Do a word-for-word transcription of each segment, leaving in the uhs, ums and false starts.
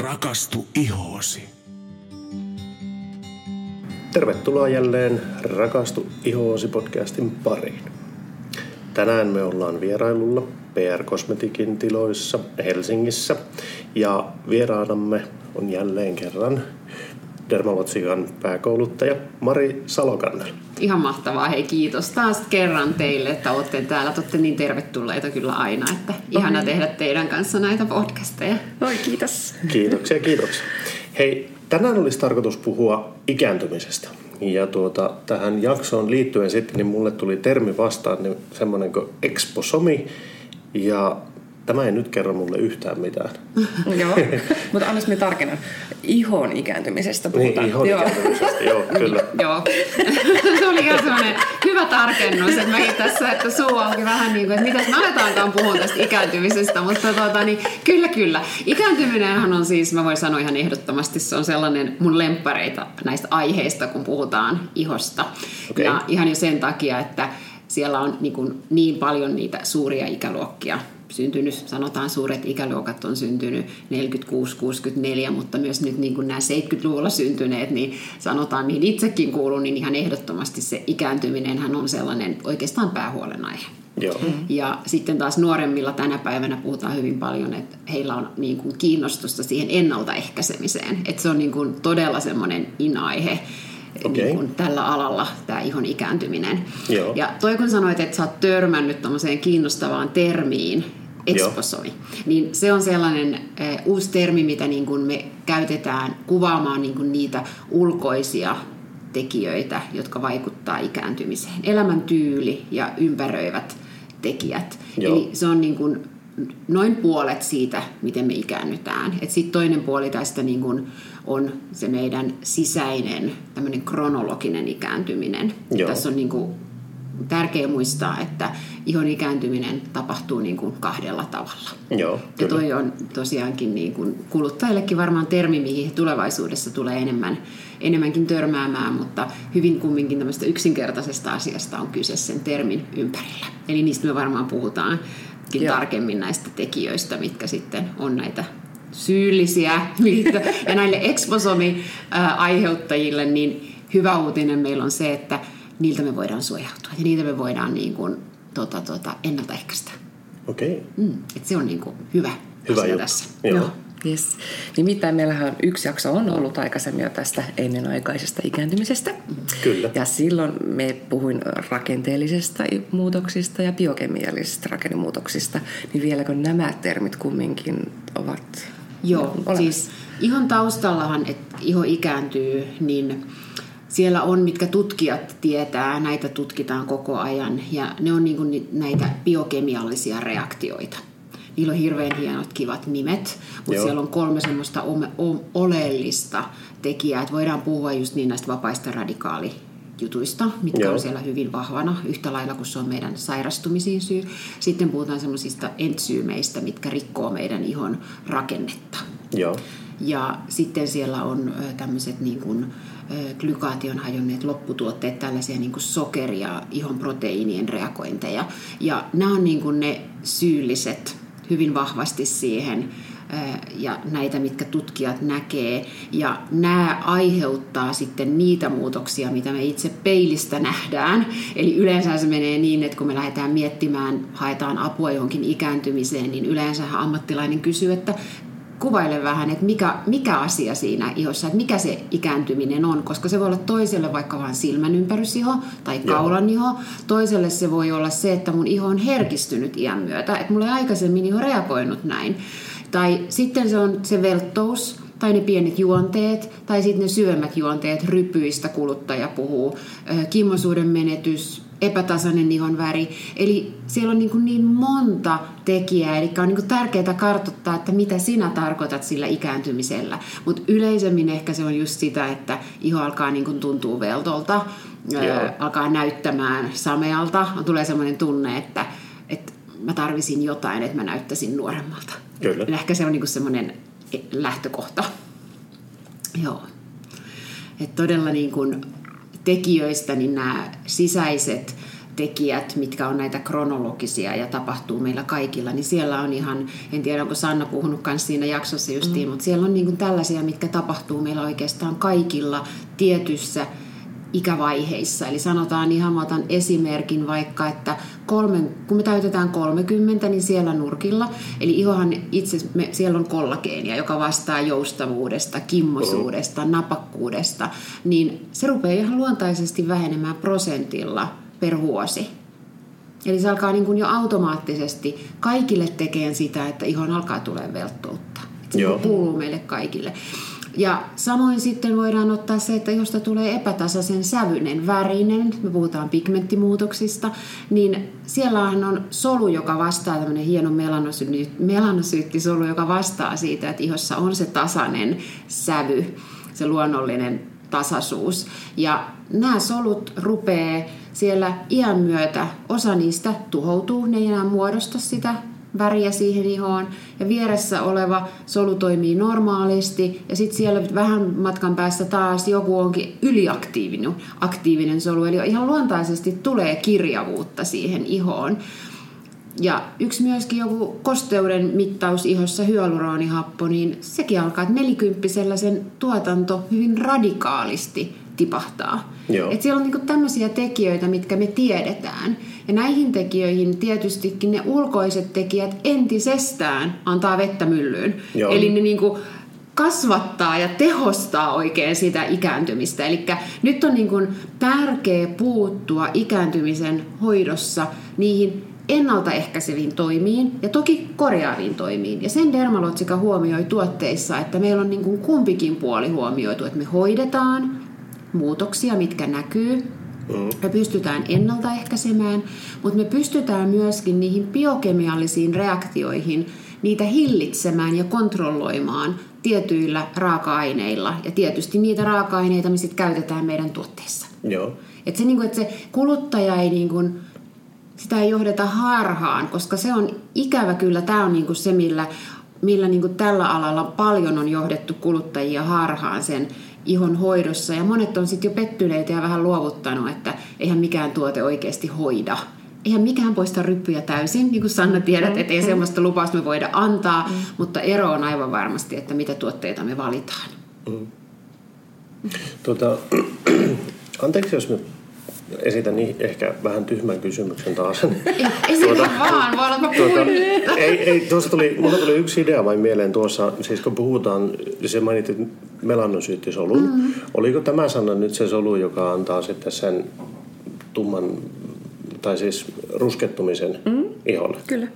Rakastu ihoosi. Tervetuloa jälleen Rakastu ihoosi -podcastin pariin. Tänään me ollaan vierailulla P R Kosmetiikin tiloissa Helsingissä ja vieraanamme on jälleen kerran Dermalogican pääkouluttaja Mari Salokanta. Ihan mahtavaa. Hei, kiitos taas kerran teille, että olette täällä. Te olette niin tervetulleita kyllä aina, että ihana Ohi. tehdä teidän kanssa näitä podcasteja. Oi, kiitos. Kiitoksia, kiitoksia. Hei, tänään olisi tarkoitus puhua ikääntymisestä. Ja tuota, tähän jaksoon liittyen sitten, niin mulle tuli termi vastaan, niin semmoinen kuin exposomi. Ja tämä ei nyt kerro mulle yhtään mitään. Joo, mutta annas minä tarkennan. Ihon ikääntymisestä puhutaan. Niin, ihon joo. ikääntymisestä, joo, kyllä. Joo, se oli ihan semmoinen hyvä tarkennus, että mäkin tässä, että suu onkin vähän niin kuin, että mitäs me aletaankaan puhua tästä ikääntymisestä, mutta tuota, niin, kyllä, kyllä. Ikääntyminenhän on siis, mä voin sanoa ihan ehdottomasti, se on sellainen mun lemppareita näistä aiheista, kun puhutaan ihosta. Okay. Ja ihan jo sen takia, että siellä on niin, kuin niin paljon niitä suuria ikäluokkia syntynyt, sanotaan suuret ikäluokat on syntynyt neljäkymmentäkuusi kuusikymmentäneljä, mutta myös nyt niin kuin nämä seitsemänkymmentäluvulla syntyneet, niin sanotaan, mihin itsekin kuulun, niin ihan ehdottomasti se ikääntyminenhän on sellainen oikeastaan päähuolenaihe. Joo. Ja sitten taas nuoremmilla tänä päivänä puhutaan hyvin paljon, että heillä on niin kuin kiinnostusta siihen ennaltaehkäisemiseen, että se on niin kuin todella semmoinen in-aihe. Okay. Niin kuin tällä alalla tämä ihon ikääntyminen. Joo. Ja toi kun sanoit, että sä oot törmännyt tommoseen kiinnostavaan termiin, exposomi, niin se on sellainen eh, uusi termi, mitä niin kuin me käytetään kuvaamaan niin kuin niitä ulkoisia tekijöitä, jotka vaikuttaa ikääntymiseen. Elämäntyyli ja ympäröivät tekijät. Joo. Eli se on niin kuin noin puolet siitä, miten me ikäännytään. Sitten toinen puoli tästä niin kun on se meidän sisäinen, tämmöinen kronologinen ikääntyminen. Joo. Tässä on niin kun tärkeää muistaa, että ihon ikääntyminen tapahtuu niin kun kahdella tavalla. Joo, ja toi on tosiaankin niin kun kuluttajillekin varmaan termi, mihin tulevaisuudessa tulee enemmän, enemmänkin törmäämään, mutta hyvin kumminkin tämmöistä yksinkertaisesta asiasta on kyse sen termin ympärillä. Eli niistä me varmaan puhutaan tarkemmin näistä tekijöistä, mitkä sitten on näitä syyllisiä. Ja näille exposomi-aiheuttajille niin hyvä uutinen meillä on se, että niiltä me voidaan suojautua ja niitä me voidaan niin kuin, tota, tota, ennaltaehkäistä. Okei. Okay. Mm, että se on niin kuin hyvä, hyvä asia tässä. Joo. Joo. Yes. Nimittäin meillähän yksi jakso on ollut aikaisemmin jo tästä ennenaikaisesta ikääntymisestä. Kyllä. Ja silloin me puhuin rakenteellisista muutoksista ja biokemiallisista rakennemuutoksista. Niin vieläkö nämä termit kumminkin ovat? Joo, no, siis ihon taustallahan, että iho ikääntyy, niin siellä on, mitkä tutkijat tietää, näitä tutkitaan koko ajan. Ja ne on niin kuin näitä biokemiallisia reaktioita. Niillä on hirveän hienot, kivat nimet, mutta Joo. siellä on kolme semmoista ome, o, oleellista tekijää, että voidaan puhua just niin näistä vapaista radikaalijutuista, mitkä Joo. on siellä hyvin vahvana, yhtä lailla kuin se on meidän sairastumisiin syy. Sitten puhutaan semmoisista entsyymeistä, mitkä rikkoo meidän ihon rakennetta. Joo. Ja sitten siellä on tämmöiset niin kuin glykaation hajonneet lopputuotteet, tällaisia niin kuin sokeria, ihon proteiinien reagointeja. Ja nämä on niin kuin ne syylliset hyvin vahvasti siihen ja näitä, mitkä tutkijat näkee. Ja nämä aiheuttaa sitten niitä muutoksia, mitä me itse peilistä nähdään. Eli yleensä se menee niin, että kun me lähdetään miettimään, haetaan apua johonkin ikääntymiseen, niin yleensä ammattilainen kysyy, että kuvaile vähän, että mikä, mikä asia siinä ihossa, että mikä se ikääntyminen on, koska se voi olla toiselle vaikka vain silmän ympärysiho tai kaulan iho. Toiselle se voi olla se, että mun iho on herkistynyt iän myötä, että mulla ei aikaisemmin iho reagoinut näin. Tai sitten se on se velttous tai ne pienet juonteet tai sitten ne syvemmät juonteet, rypyistä kuluttaja puhuu, kimmosuuden menetys, epätasainen ihon väri. Eli siellä on niin, kuin niin monta tekijää, eli on niin kuin tärkeää kartoittaa, että mitä sinä tarkoitat sillä ikääntymisellä. Mutta yleisemmin ehkä se on just sitä, että iho alkaa niin kuin tuntua veltolta, ää, alkaa näyttämään samealta. Tulee sellainen tunne, että, että mä tarvisin jotain, että mä näyttäisin nuoremmalta. Kyllä. Ehkä se on niin kuin semmoinen lähtökohta. Joo. Et todella niin kuin tekijöistä, niin nämä sisäiset tekijät, mitkä on näitä kronologisia ja tapahtuu meillä kaikilla, niin siellä on ihan, en tiedä onko Sanna puhunut kanssa siinä jaksossa justiin, mm. mutta siellä on niin kuin tällaisia, mitkä tapahtuu meillä oikeastaan kaikilla tietyssä ikävaiheissa. Eli sanotaan ihan, mä otan esimerkin vaikka, että kolmen, kun me täytetään kolmekymmentä, niin siellä nurkilla, eli ihohan itse, me, siellä on kollageenia, joka vastaa joustavuudesta, kimmoisuudesta, napakkuudesta, niin se rupeaa ihan luontaisesti vähenemään prosentilla per vuosi. Eli se alkaa niin kuin jo automaattisesti kaikille tekemään sitä, että ihon alkaa tulee velttoutta. Se kuuluu meille kaikille. Ja samoin sitten voidaan ottaa se, että josta tulee epätasaisen sävyinen, värinen, me puhutaan pigmenttimuutoksista, niin siellähän on solu, joka vastaa, tämmöinen hieno melanosy- melanosyyttisolu, joka vastaa siitä, että ihossa on se tasainen sävy, se luonnollinen tasaisuus. Ja nämä solut rupeaa siellä iän myötä, osa niistä tuhoutuu, ne ei enää muodosta sitä väriä siihen ihoon, ja vieressä oleva solu toimii normaalisti, ja sitten siellä vähän matkan päässä taas joku onkin yliaktiivinen aktiivinen solu, eli ihan luontaisesti tulee kirjavuutta siihen ihoon. Ja yksi myöskin joku kosteuden mittaus ihossa, hyaluronihappo, niin sekin alkaa, että nelikymppisellä sen tuotanto hyvin radikaalisti tipahtaa. Joo. Et siellä on niinku tämmöisiä tekijöitä, mitkä me tiedetään. Ja näihin tekijöihin tietystikin ne ulkoiset tekijät entisestään antaa vettä myllyyn. Joo. Eli ne niinku kasvattaa ja tehostaa oikein sitä ikääntymistä. Eli nyt on niinku tärkeä puuttua ikääntymisen hoidossa niihin ennaltaehkäiseviin toimiin ja toki korjaaviin toimiin. Ja sen Dermalogica huomioi tuotteissa, että meillä on niinku kumpikin puoli huomioitu, että me hoidetaan muutoksia, mitkä näkyy. Me pystytään ennaltaehkäisemään, mutta me pystytään myöskin niihin biokemiallisiin reaktioihin niitä hillitsemään ja kontrolloimaan tietyillä raaka-aineilla. Ja tietysti niitä raaka-aineita me sitten käytetään meidän tuotteissa. Joo. Et se, niinku, et se kuluttaja ei, niinku, sitä ei johdeta harhaan, koska se on ikävä kyllä. Tämä on niinku se, millä, millä niinku tällä alalla paljon on johdettu kuluttajia harhaan sen ihon hoidossa, ja monet on sitten jo pettyneitä ja vähän luovuttanut, että eihän mikään tuote oikeasti hoida. Eihän mikään poista ryppyjä täysin, niin kuin Sanna tiedät, että ei sellaista lupausta me voida antaa, mm. mutta ero on aivan varmasti, että mitä tuotteita me valitaan. Mm. Tuota, anteeksi, jos me esitän ehkä vähän tyhmän kysymyksen taas. Esitän tuota, vaan, voi olla tuota, ei, ei, tuossa tuli, mulla tuli yksi idea vain mieleen tuossa, siis kun puhutaan, se mainitsit melanosyyttisolun. Mm-hmm. Oliko tämä sana nyt se solu, joka antaa sitten sen tumman, tai siis ruskettumisen mm-hmm. iholle? Kyllä.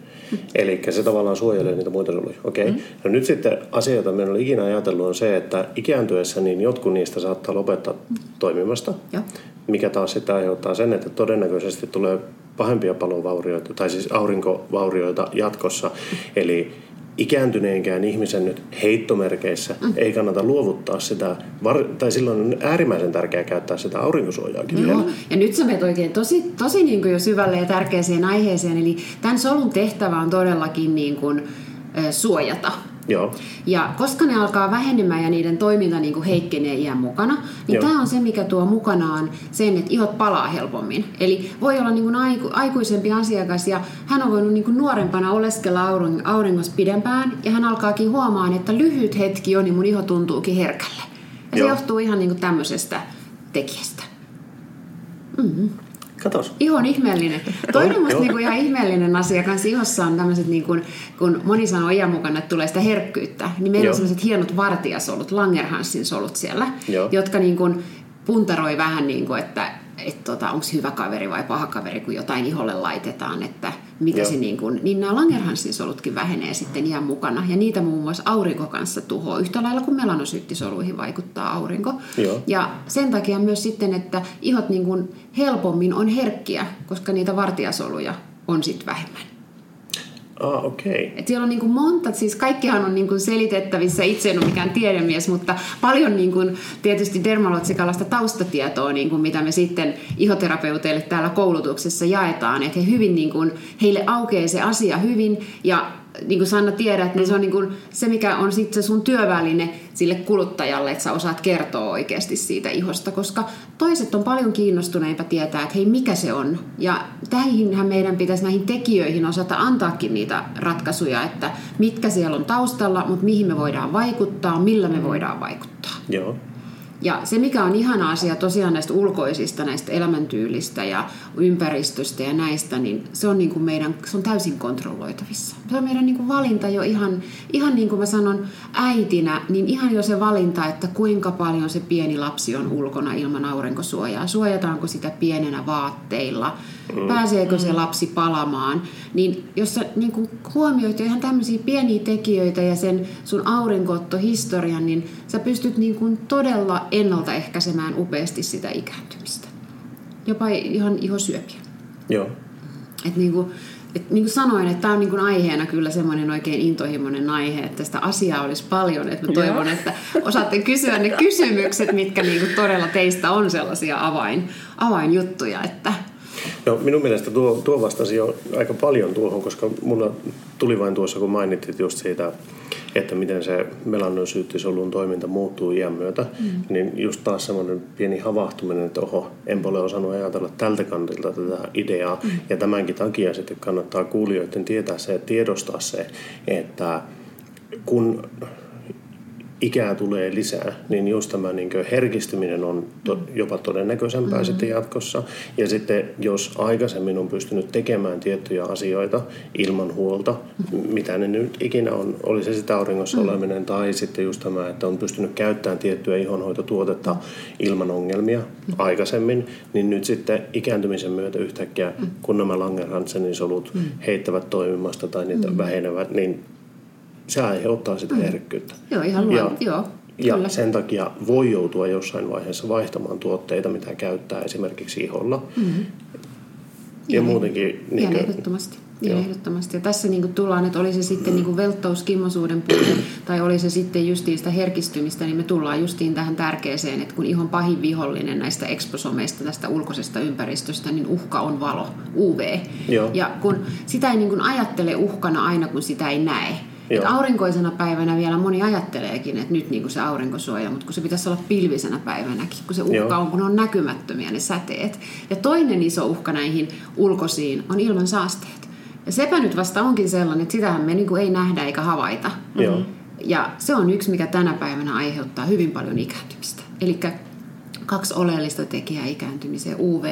Eli se tavallaan suojelee niitä muita soluja. Okei. Okay. Mm-hmm. No nyt sitten asia, jota me en ole ikinä ajatellut, on se, että ikääntyessä niin jotkut niistä saattaa lopettaa mm-hmm. toimimasta. Ja. Mikä taas sitä aiheuttaa sen, että todennäköisesti tulee pahempia palovaurioita, tai siis aurinkovaurioita jatkossa. Eli ikääntyneenkään ihmisen nyt heittomerkeissä mm. ei kannata luovuttaa sitä, tai silloin on äärimmäisen tärkeää käyttää sitä aurinkosuojaakin. Joo, vielä. Ja nyt sä menet oikein tosi, tosi niin kuin jo syvälle ja tärkeäseen aiheeseen, eli tämän solun tehtävä on todellakin niin kuin, äh, suojata. Joo. Ja koska ne alkaa vähenemään ja niiden toiminta niin kuin heikkenee iän mukana, niin Joo. tämä on se, mikä tuo mukanaan sen, että ihot palaa helpommin. Eli voi olla niin kuin aiku- aikuisempi asiakas, ja hän on voinut niin kuin nuorempana oleskella auring- auringossa pidempään, ja hän alkaakin huomaan, että lyhyt hetki on, niin mun iho tuntuukin herkälle. Ja Joo. se johtuu ihan niin kuin tämmöisestä tekijästä. Mm-hmm. Katos. Iho on ihmeellinen. Toinen musta niinku ihan ihmeellinen asia kanssa ihossa on tämmöiset, niinku, kun moni sanoo iän mukana, että tulee sitä herkkyyttä, niin meillä Joo. on sellaiset hienot vartijasolut, Langerhansin solut siellä, Joo. jotka niinku puntaroi vähän, niinku, että et tota, onko hyvä kaveri vai paha kaveri, kun jotain iholle laitetaan, että mitä Joo. se niinku, niin nämä Langerhansin solutkin vähenee sitten iän mukana, ja niitä muun muassa aurinko kanssa tuhoaa, yhtä lailla kuin melanosyyttisoluihin vaikuttaa aurinko. Joo. Ja sen takia myös sitten, että ihot niinku helpommin on herkkiä, koska niitä vartijasoluja on sitten vähemmän. Ah, okei. Okay. Siellä on niin kuin monta, siis kaikkihan on niin kuin selitettävissä, itse en ole mikään tiedemies, mutta paljon niin kuin tietysti dermalogicalaista taustatietoa, niin kuin mitä me sitten ihoterapeuteille täällä koulutuksessa jaetaan, että he hyvin niin kuin, heille aukeaa se asia hyvin, ja niin kuin Sanna tiedät, niin se on niin kuin se, mikä on sit se sun työväline sille kuluttajalle, että sä osaat kertoa oikeasti siitä ihosta, koska toiset on paljon kiinnostuneita tietää, että hei, mikä se on. Ja täihinhän meidän pitäisi näihin tekijöihin osata antaakin niitä ratkaisuja, että mitkä siellä on taustalla, mutta mihin me voidaan vaikuttaa, millä me voidaan vaikuttaa. Joo. Ja se, mikä on ihana asia tosiaan näistä ulkoisista, näistä elämäntyylistä ja ympäristöstä ja näistä, niin se on, niin kuin meidän, se on täysin kontrolloitavissa. Se on meidän niin kuin valinta jo ihan, ihan niin kuin mä sanon äitinä, niin ihan jo se valinta, että kuinka paljon se pieni lapsi on ulkona ilman aurinkosuojaa. Suojataanko sitä pienenä vaatteilla? Pääseekö se lapsi palamaan? Niin jos sä niin kuin huomioit jo ihan tämmöisiä pieniä tekijöitä ja sen sun aurinko-ottohistorian, niin sä pystyt niin kuin todella ennaltaehkäisemään upeasti sitä ikääntymistä. Jopa ihan ihosyöpiä. Joo. Et niin kuin, et niin kuin sanoin, että tämä on niin kuin aiheena kyllä semmoinen oikein intohimoinen aihe, että sitä asiaa olisi paljon. Että mä toivon, joo, että osaatte kysyä ne kysymykset, mitkä niin kuin todella teistä on sellaisia avain, avainjuttuja, että... No, minun mielestä tuo, tuo vastasi jo aika paljon tuohon, koska mulla tuli vain tuossa, kun mainitsit just siitä, että miten se melanonsyyttisolun toiminta muuttuu iän myötä, mm. niin just taas semmoinen pieni havahtuminen, että oho, enpä ole osannut ajatella tältä kantilta tätä ideaa, mm. ja tämänkin takia sitten kannattaa kuulijoiden tietää se ja tiedostaa se, että kun ikää tulee lisää, niin just tämä niin kuin herkistyminen on to, jopa todennäköisempää mm-hmm. sitten jatkossa. Ja sitten jos aikaisemmin on pystynyt tekemään tiettyjä asioita ilman huolta, mm-hmm. mitä ne nyt ikinä on, oli se sitä auringossa mm-hmm. oleminen tai sitten just tämä, että on pystynyt käyttämään tiettyä ihonhoitotuotetta ilman ongelmia mm-hmm. aikaisemmin, niin nyt sitten ikääntymisen myötä yhtäkkiä, mm-hmm. kun nämä Langerhansenin solut mm-hmm. heittävät toimimasta tai niitä mm-hmm. vähenevät, niin se aiheuttaa sitä herkkyyttä. Joo, ihan luon. Ja, joo, ja sen takia voi joutua jossain vaiheessa vaihtamaan tuotteita, mitä käyttää esimerkiksi iholla. Mm-hmm. Ja, ja muutenkin... Niin kuin, ehdottomasti. Ja ehdottomasti. Ja tässä niin kuin tullaan, että oli se sitten niin kuin velttouskimmosuuden puute tai oli se sitten justiin sitä herkistymistä, niin me tullaan justiin tähän tärkeeseen, että kun ihon pahin vihollinen näistä exposomeista, tästä ulkoisesta ympäristöstä, niin uhka on valo, U V. Joo. Ja kun sitä ei niin kuin ajattele uhkana aina, kun sitä ei näe. Että aurinkoisena päivänä vielä moni ajatteleekin, että nyt niin kuin se aurinko suojaa, mutta kun se pitäisi olla pilvisenä päivänäkin, kun se uhka joo. on, kun on näkymättömiä ne säteet. Ja toinen iso uhka näihin ulkoisiin on ilman saasteet. Ja sepä nyt vasta onkin sellainen, että sitähän me niin kuin ei nähdä eikä havaita. Joo. Ja se on yksi, mikä tänä päivänä aiheuttaa hyvin paljon ikääntymistä. Eli kaksi oleellista tekijää ikääntymiseen, U V.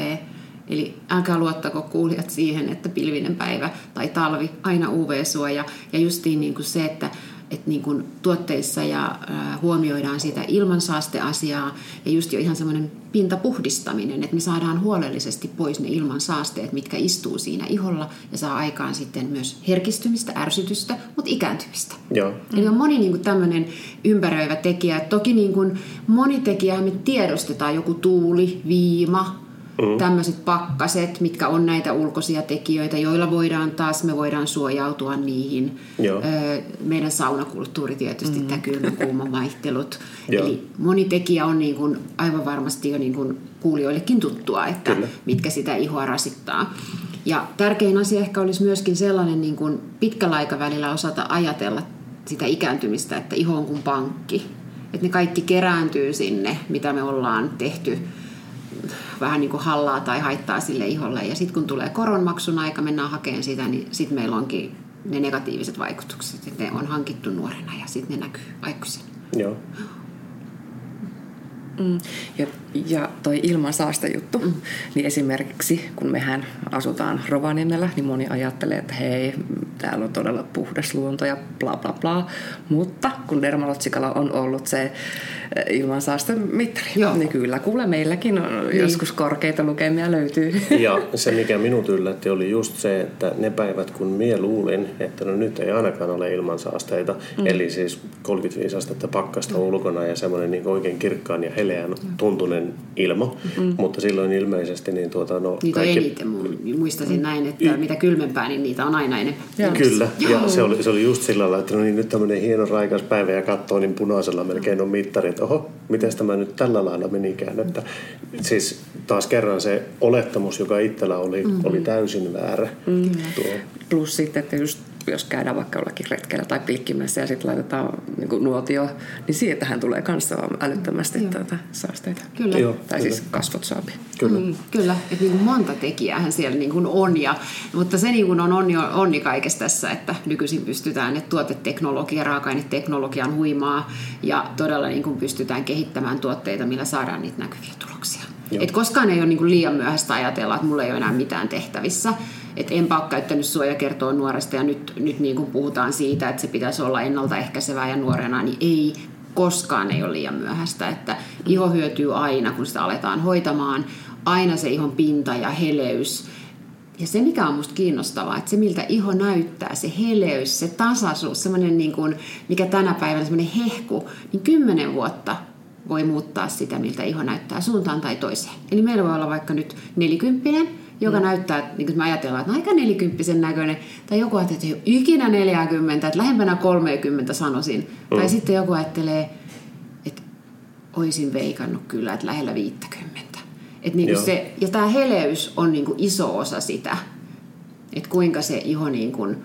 Eli älkää luottako kuulijat siihen, että pilvinen päivä tai talvi, aina U V-suoja. Ja justiin niin kuin se, että, että niin kuin tuotteissa ja äh, huomioidaan sitä ilmansaasteasiaa. Ja just jo ihan semmoinen pintapuhdistaminen, että me saadaan huolellisesti pois ne ilmansaasteet, mitkä istuu siinä iholla. Ja saa aikaan sitten myös herkistymistä, ärsytystä, mutta ikääntymistä. Joo. Eli on moni niin kuin tämmöinen ympäröivä tekijä. Toki niin kuin moni tekijä me tiedostetaan, joku tuuli, viima. Mm-hmm. Tämmöiset pakkaset, mitkä on näitä ulkoisia tekijöitä, joilla voidaan taas, me voidaan suojautua niihin. Joo. Öö, meidän saunakulttuuri tietysti, mm-hmm. tämä kylmän kuuman vaihtelut. Eli moni tekijä on niin kuin, aivan varmasti jo niin kuin kuulijoillekin tuttua, että kyllä. mitkä sitä ihoa rasittaa. Ja tärkein asia ehkä olisi myöskin sellainen niin kuin pitkällä aikavälillä osata ajatella sitä ikääntymistä, että iho on kuin pankki. Että ne kaikki kerääntyy sinne, mitä me ollaan tehty. Vähän niin kuin hallaa tai haittaa sille iholle. Ja sitten kun tulee koronmaksun aika, mennään hakemaan sitä, niin sitten meillä onkin ne negatiiviset vaikutukset. Et ne on hankittu nuorena ja sitten ne näkyy aikuisena. Joo. Mm. Ja, ja toi ilman saastejuttu, mm. niin esimerkiksi kun mehän asutaan Rovaniemellä, niin moni ajattelee, että hei, täällä on todella puhdas luonto ja bla bla bla. Mutta kun Dermalogicalla on ollut se ilman saastemittari, joo. niin kyllä kuule meilläkin on niin. joskus korkeita lukemia löytyy. Ja se mikä minut yllätti oli just se, että ne päivät kun mie luulin, että no nyt ei ainakaan ole ilman saasteita, mm. eli siis kolmekymmentäviisi astetta pakkasta mm. ulkona ja semmoinen niin oikein kirkkaan ja leän tuntunen ilma, mm-hmm. mutta silloin ilmeisesti niin tuota no niitä kaikki... eniten muistasin näin, että y... mitä kylmempää niin niitä on aina enemmän. Joo. Kyllä, joo. ja se oli, se oli just sillä lailla, että no niin nyt tämmöinen hieno raikas päivä ja katsoo niin punaisella melkein on mittari, että oho, mitäs tämä nyt tällä lailla menikään, että mm-hmm. siis taas kerran se olettamus, joka itsellä oli, mm-hmm. oli täysin väärä. Mm-hmm. Plus sitten, että just jos käydään vaikka jollakin retkellä tai pilkkimässä ja sitten laitetaan niin nuotio, niin siitähän tulee kanssa älyttömästi mm. tuota saasteita. Kyllä. Joo, tai kyllä. Siis kasvot saapii. Kyllä, mm, kyllä. Että niin monta tekijäähän siellä niin on, ja, mutta se niin on onni, onni kaikessa tässä, että nykyisin pystytään, että tuoteteknologia, raaka-aineteknologia on huimaa ja todella niin pystytään kehittämään tuotteita, millä saadaan niitä näkyviä tuloksia. Et koskaan ei ole niin liian myöhäistä ajatella, että mulla ei ole enää mitään tehtävissä. Et enpä ole käyttänyt suojakertoa nuoresta ja nyt, nyt niin kuin puhutaan siitä, että se pitäisi olla ennaltaehkäisevää ja nuorena, niin ei koskaan ei ole liian myöhäistä. Että iho hyötyy aina, kun sitä aletaan hoitamaan. Aina se ihon pinta ja heleys. Ja se, mikä on musta kiinnostavaa, että se, miltä iho näyttää, se heleys, se tasaisuus, semmoinen niin kuin, mikä tänä päivänä semmoinen hehku, niin kymmenen vuotta voi muuttaa sitä, miltä iho näyttää suuntaan tai toiseen. Eli meillä voi olla vaikka nyt nelikymppinen, joka mm. näyttää, niin kuin me ajatellaan, että aika nelikymppisen näköinen, tai joku ajattelee, että ei ole ikinä neljäkymmentä, että lähempänä kolmekymmentä sanoisin. Mm. Tai sitten joku ajattelee, että oisin veikannut kyllä, että lähellä viittäkymmentä. Että niin kuin se, ja tämä heleys on niin kuin iso osa sitä, että kuinka se iho niin kuin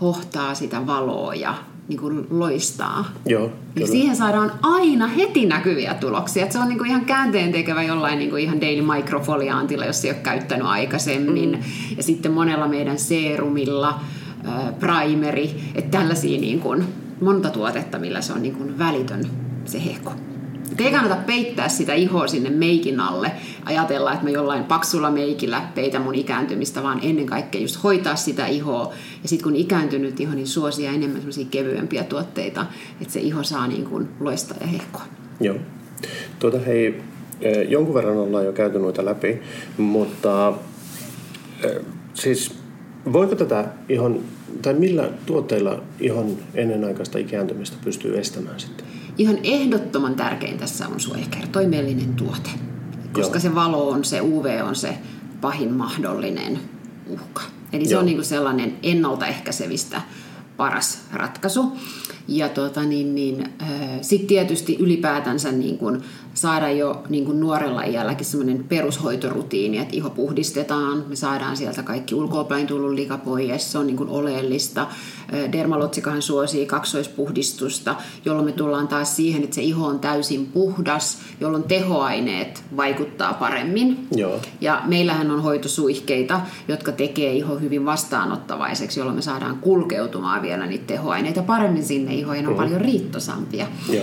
hohtaa sitä valoa ja niin kuin loistaa. Joo, siihen saadaan aina heti näkyviä tuloksia. Et se on niin kuin ihan käänteentekevä jollain niin kuin ihan daily microfoliaantilla, jos ei ole käyttänyt aikaisemmin. Mm. Ja sitten monella meidän seerumilla, äh, primeri, että tällaisia niin kuin monta tuotetta, millä se on niin kuin välitön se hehku. Et ei kannata peittää sitä ihoa sinne meikin alle, ajatella, että mä jollain paksulla meikillä peitän mun ikääntymistä, vaan ennen kaikkea just hoitaa sitä ihoa. Ja sitten kun ikääntynyt iho, niin suosia enemmän semmoisia kevyempiä tuotteita, että se iho saa niin kuin loistaa ja hehkoa. Joo. Tuota hei, jonkun verran ollaan jo käyty noita läpi, mutta siis voiko tätä ihon, tai millä tuotteilla ihon ennenaikaista ikääntymistä pystyy estämään sitten? Ihan ehdottoman tärkein tässä on suojakertoimellinen tuote, koska Joo. se valo on, se U V on se pahin mahdollinen uhka. Eli Joo. se on niin kuin sellainen ennaltaehkäisevistä paras ratkaisu. Ja tuota niin, niin, äh, sitten tietysti ylipäätänsä niin kuin saada jo niin kuin nuorella iälläkin semmoinen perushoitorutiini, että iho puhdistetaan, me saadaan sieltä kaikki ulkoapäin tullut lika pois, se on niin kuin oleellista. Äh, Dermalogikahan suosii kaksoispuhdistusta, jolloin me tullaan taas siihen, että se iho on täysin puhdas, jolloin tehoaineet vaikuttaa paremmin. Joo. Ja meillähän on hoitosuihkeita, jotka tekee iho hyvin vastaanottavaiseksi, jolloin me saadaan kulkeutumaan vielä niitä tehoaineita paremmin sinne ihoihin, on mm. paljon riittosampia. Öö,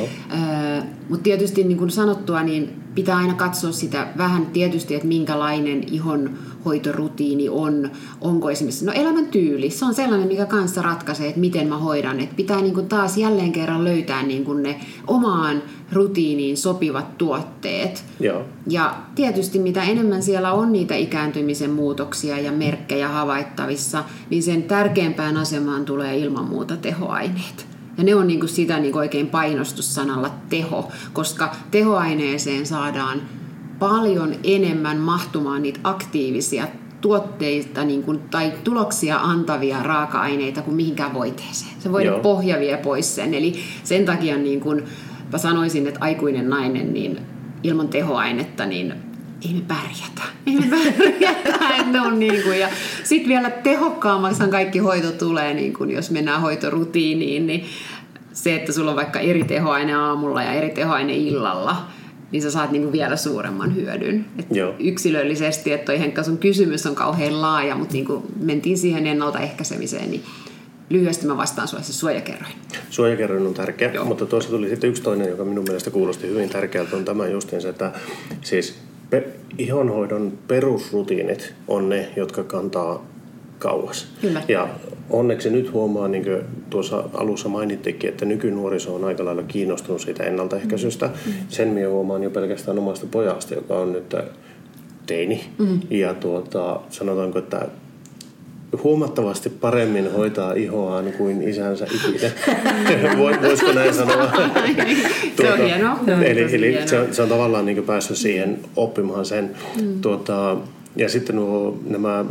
mutta tietysti niin kuin sanottua, niin pitää aina katsoa sitä vähän tietysti, että minkälainen ihonhoitorutiini on. Onko esimerkiksi, no elämäntyyli, se on sellainen, mikä kanssa ratkaisee, että miten mä hoidan. Et pitää niin kuin taas jälleen kerran löytää niin kuin ne omaan rutiiniin sopivat tuotteet. Joo. Ja tietysti mitä enemmän siellä on niitä ikääntymisen muutoksia ja merkkejä havaittavissa, niin sen tärkeämpään asemaan tulee ilman muuta tehoaineet. Ja ne on niinku sitä niinku oikein painostussanalla teho, koska tehoaineeseen saadaan paljon enemmän mahtumaan niitä aktiivisia tuotteita niinku, tai tuloksia antavia raaka-aineita kuin mihinkään voiteeseen. Se voide pohja vie pois sen. Eli sen takia niinku, mä sanoisin, että aikuinen nainen niin ilman tehoainetta niin ei me pärjätä. Ei me pärjätä. Niinku. Sitten vielä tehokkaammaksihan kaikki hoito tulee, niinku, jos mennään hoitorutiiniin, niin se, että sulla on vaikka eri tehoaine aamulla ja eri tehoaine illalla, niin sä saat niinku vielä suuremman hyödyn. Et yksilöllisesti, että toi Henkka sun kysymys on kauhean laaja, mutta niinku mentiin siihen ennaltaehkäisemiseen, niin lyhyesti mä vastaan sulle, se suojakerroin. Suojakerroin on tärkeä, Joo. mutta tuossa tuli sitten yksi toinen, joka minun mielestä kuulosti hyvin tärkeältä, on tämä justiinsa, että siis Pe- ihonhoidon perusrutiinit on ne, jotka kantaa kauas. Kyllä. Ja onneksi nyt huomaa, niin kuin tuossa alussa mainittikin, että nykynuoriso on aika lailla kiinnostunut siitä ennaltaehkäisystä. Mm-hmm. Sen minä huomaan jo pelkästään omasta pojasta, joka on nyt teini. Mm-hmm. Ja tuota, sanotaanko, että huomattavasti paremmin hoitaa ihoaan kuin isänsä ikinä. Voisiko näin sanoa? Tuota, se on hienoa. Eli, eli se, on, se on tavallaan niin kuin päässyt siihen oppimaan sen. Mm. Tuota, ja sitten nuo, nämä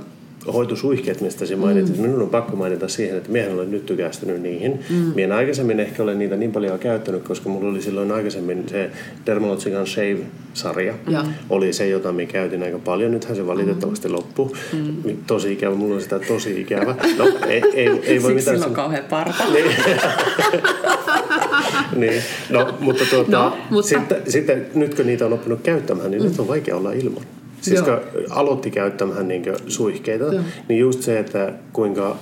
hoitosuihkeet, mistä sinä mainitsit, mm. minun on pakko mainita siihen, että minä olen nyt tykästynyt niihin. Mm. Minä en aikaisemmin ehkä ole niitä niin paljon käyttänyt, koska minulla oli silloin aikaisemmin se Dermalogican Shave-sarja. Mm. Oli se, jota minä käytin aika paljon. Nythän se valitettavasti mm. loppuu. Mm. Tosi ikävä, minulla on sitä tosi ikävä. No, ei, ei, ei voi mitään... Siksi on kauhean parta. Niin. No, mutta, tuota, no, mutta... Sitten, sitten nyt kun niitä on oppinut käyttämään, niin mm. nyt on vaikea olla ilman. Siis kun aloitti käyttämään niin suihkeita, joo, niin just se, että kuinka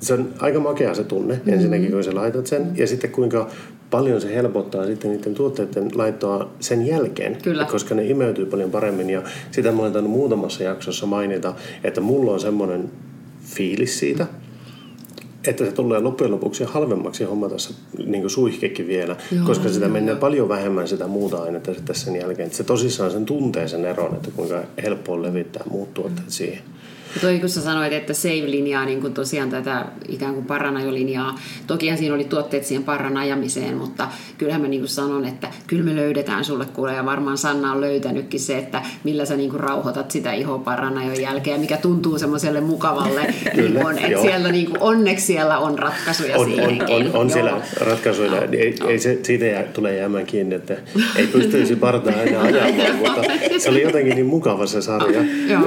se on aika makea se tunne mm-hmm. ensinnäkin, kun sä laitat sen, mm-hmm. ja sitten kuinka paljon se helpottaa sitten niiden tuotteiden laittoa sen jälkeen, kyllä, koska ne imeytyy paljon paremmin. Ja sitä mä olen tainnut muutamassa jaksossa mainita, että mulla on semmoinen fiilis siitä, että se tulee loppujen lopuksi halvemmaksi hommata se niin suihkekin vielä, joo, koska sitä joo, mennään joo. paljon vähemmän sitä muuta ainetta sitten sen jälkeen. Että se tosissaan sen tuntee sen eron, että kuinka helppoa levittää muut tuotteet mm. siihen. Ja toi, kun sä sanoit, että save-linjaa, niin kuin tosiaan tätä ikään kuin paranajolinjaa, tokihan siinä oli tuotteet siihen paranajamiseen, mutta kyllähän mä niin kuin sanon, että kyllä me löydetään sulle kuule, ja varmaan Sanna on löytänytkin se, että millä sä niin kuin rauhoitat sitä ihoa paranajon jälkeen, mikä tuntuu semmoiselle mukavalle, kyllä, niin on, että siellä niin kuin, onneksi siellä on ratkaisuja on, siihenkin. On, on, on siellä ratkaisuja, no, ei, no. ei se siitä jää, tulee jäämään kiinni, että ei pystyisi partaan aina ajamaan, mutta se oli jotenkin niin mukava se sarja,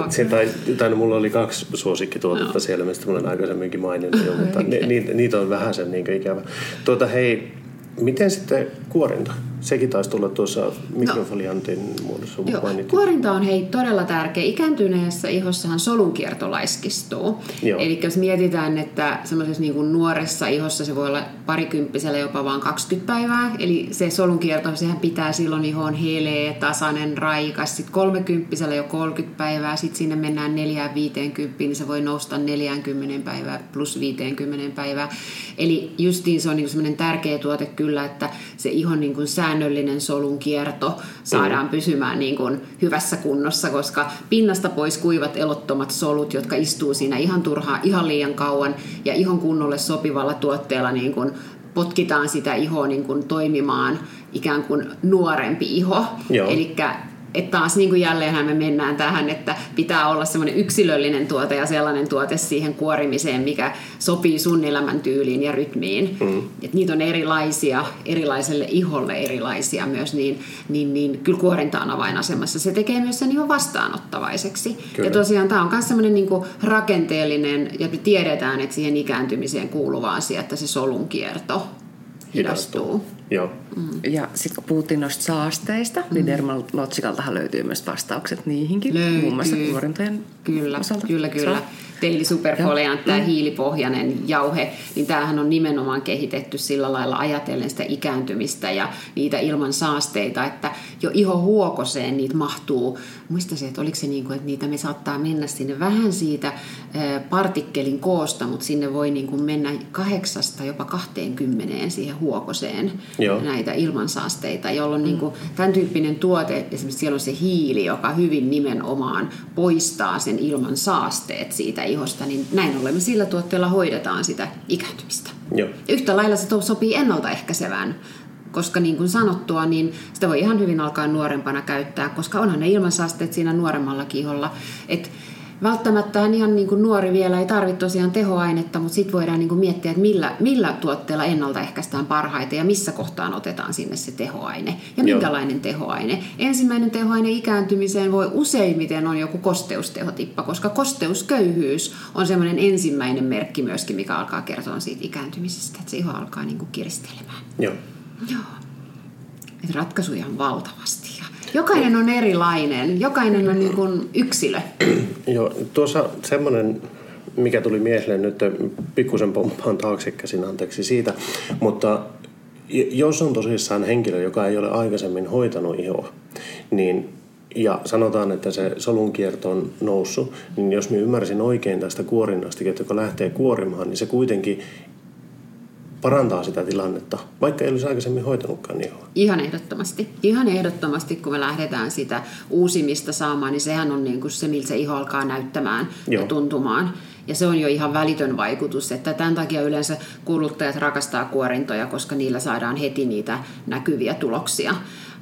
se, tai, tai mulla oli kaksi suosikkituotetta no. siellä, mistä olen aikaisemminkin maininnut jo, mutta okay. ni, ni, niitä on vähän sen niin ikävä. Tuota hei, miten sitten kuorinta? Sekin taisi tulla tuossa mikrofoliantin no. muodossa. Joo. Kuorinta on hei todella tärkeä. Ikääntyneessä ihossahan solunkierto laiskistuu. Eli jos mietitään, että semmoisessa niin kuin nuoressa ihossa se voi olla parikymppisellä jopa vaan kaksikymmentä päivää. Eli se solunkierto, sehän pitää silloin ihoon heleä, tasainen, raikas. Sitten kolmekymppisellä jo kolmekymmentä päivää. Sitten sinne mennään neljään viiteenkymppiin, niin se voi nousta neljäänkymmeneen päivää plus viiteenkymmeneen päivää. Eli justiin se on niin kuin semmoinen tärkeä tuote kyllä, että se ihon niin kuin säännöllinen solun kierto saadaan mm. pysymään niin kuin hyvässä kunnossa, koska pinnasta pois kuivat elottomat solut, jotka istuu siinä ihan turhaan, ihan liian kauan, ja ihon kunnolle sopivalla tuotteella niin kuin potkitaan sitä ihoa niin kuin toimimaan ikään kuin nuorempi iho. Elikkä että taas niin kuin jälleenhän me mennään tähän, että pitää olla semmoinen yksilöllinen tuote ja sellainen tuote siihen kuorimiseen, mikä sopii sun elämäntyyliin ja rytmiin. Mm. Et niitä on erilaisia, erilaiselle iholle erilaisia myös, niin, niin, niin kyllä kuorinta on avainasemassa. Se tekee myös sen ihan vastaanottavaiseksi. Kyllä. Ja tosiaan tämä on myös semmoinen niin kuin rakenteellinen, ja me tiedetään, että siihen ikääntymiseen kuuluva asia, että se solunkierto hidastuu. Joo. Mm. Ja sitten kun puhuttiin noista saasteista, mm. niin Dermalogicaltahan löytyy myös vastaukset niihinkin, löytyy. Muun muassa kuorintojen kyllä, osalta. Kyllä, kyllä. Tellusuperfoliant, tämä hiilipohjainen jauhe, niin tämähän on nimenomaan kehitetty sillä lailla ajatellen sitä ikääntymistä ja niitä ilman saasteita, että jo ihohuokoseen niitä mahtuu. Muistaisin, että oliko se niin kuin, että niitä me saattaa mennä sinne vähän siitä partikkelin koosta, mutta sinne voi niin kuin mennä kahdeksasta jopa kahteenkymmeneen siihen huokoseen. Joo. Näitä ilmansaasteita, jolloin mm. niin kuin, tämän tyyppinen tuote, esimerkiksi siellä on se hiili, joka hyvin nimenomaan poistaa sen ilman saasteet siitä ihosta, niin näin ollen me sillä tuotteella hoidetaan sitä ikääntymistä. Joo. Yhtä lailla se sopii ennaltaehkäisevään, koska niin kuin sanottua, niin sitä voi ihan hyvin alkaa nuorempana käyttää, koska onhan ne ilmansaasteet siinä nuoremmalla iholla, että välttämättä ihan niin kuin nuori vielä ei tarvitse tosiaan tehoainetta, mutta sitten voidaan niin kuin miettiä, että millä, millä tuotteella ennaltaehkäistään parhaiten ja missä kohtaan otetaan sinne se tehoaine ja minkälainen joo. tehoaine. Ensimmäinen tehoaine ikääntymiseen voi useimmiten on joku kosteustehotippa, koska kosteusköyhyys on semmoinen ensimmäinen merkki myöskin, mikä alkaa kertoa siitä ikääntymisestä, että se iho alkaa niin kuin kiristelemään. Joo. Joo. Et ratkaisuja on valtavasti. Jokainen on erilainen, jokainen on niin kuin yksilö. Joo, tuossa semmoinen, mikä tuli mieleen nyt, pikkusen pomppaan taaksekäsin, anteeksi siitä, mutta jos on tosissaan henkilö, joka ei ole aikaisemmin hoitanut ihoa, niin ja sanotaan, että se solunkierto on noussut, niin jos minä ymmärsin oikein tästä kuorinnastakin, että kun lähtee kuorimaan, niin se kuitenkin parantaa sitä tilannetta, vaikka ei olisi aikaisemmin hoitanutkaan ihoa. Ihan ehdottomasti. Ihan ehdottomasti, kun me lähdetään sitä uusimista saamaan, niin sehän on niin kuin se, miltä se iho alkaa näyttämään joo. ja tuntumaan. Ja se on jo ihan välitön vaikutus, että tämän takia yleensä kuluttajat rakastaa kuorintoja, koska niillä saadaan heti niitä näkyviä tuloksia.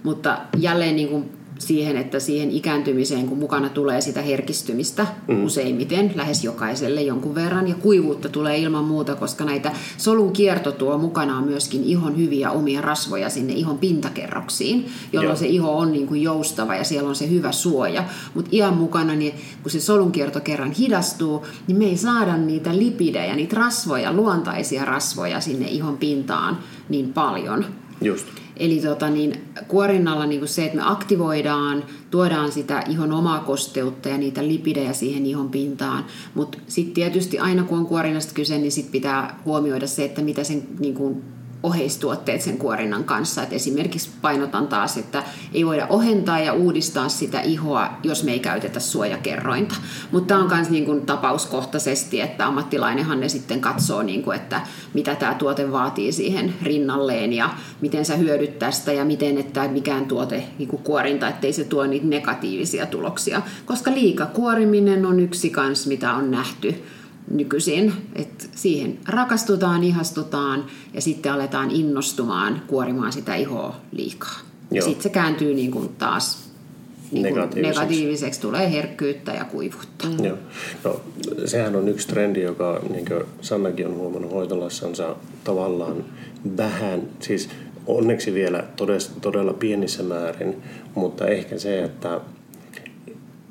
Mutta jälleen niin kuin siihen, että siihen ikääntymiseen, kun mukana tulee sitä herkistymistä mm. useimmiten, lähes jokaiselle jonkun verran, ja kuivuutta tulee ilman muuta, koska näitä solun kierto tuo mukanaan myöskin ihon hyviä omia rasvoja sinne ihon pintakerroksiin, jolloin Joo. se iho on niin kuin joustava ja siellä on se hyvä suoja. Mutta ihan mukana, niin kun se solun kierto kerran hidastuu, niin me ei saada niitä lipidejä, niitä rasvoja, luontaisia rasvoja sinne ihon pintaan niin paljon. Just. Eli tota, niin, kuorinnalla niin se, että me aktivoidaan, tuodaan sitä ihon omaa kosteutta ja niitä lipidejä siihen ihon pintaan. Mutta sitten tietysti aina kun on kuorinnasta kyse, niin sit pitää huomioida se, että mitä sen niin kun, oheistuotteet sen kuorinnan kanssa. Et esimerkiksi painotan taas, että ei voida ohentaa ja uudistaa sitä ihoa, jos me ei käytetä suojakerrointa. Mutta tämä on myös niin tapauskohtaisesti, että ammattilainenhan ne sitten katsoo, niin kun, että mitä tämä tuote vaatii siihen rinnalleen ja miten sä hyödyt tästä ja miten, että mikään tuote niin kuorinta, ettei se tuo niitä negatiivisia tuloksia. Koska liikakuoriminen on yksi kans, mitä on nähty nykyisin, että siihen rakastutaan, ihastutaan ja sitten aletaan innostumaan kuorimaan sitä ihoa liikaa. Joo. Ja sitten se kääntyy niin kuin taas niin kuin negatiiviseksi. negatiiviseksi, tulee herkkyyttä ja kuivuutta. Mm. Joo. No, sehän on yksi trendi, joka niin kuin Sannakin on huomannut hoitolassansa tavallaan vähän, siis onneksi vielä todella, todella pienissä määrin, mutta ehkä se, että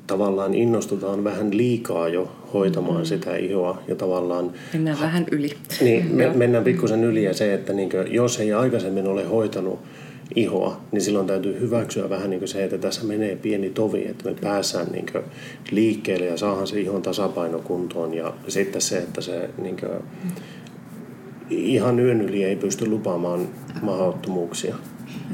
tavallaan innostutaan vähän liikaa jo hoitamaan mm. sitä ihoa ja tavallaan mennään vähän yli. Niin, me, mennään pikkusen yli ja se, että niin kuin, jos ei aikaisemmin ole hoitanut ihoa, niin silloin täytyy hyväksyä vähän niin kuin se, että tässä menee pieni tovi, että me päästään niin kuin liikkeelle ja saadaan se ihon tasapaino kuntoon ja sitten se, että se niin kuin, ihan yön yli ei pysty lupaamaan mahdottomuuksia.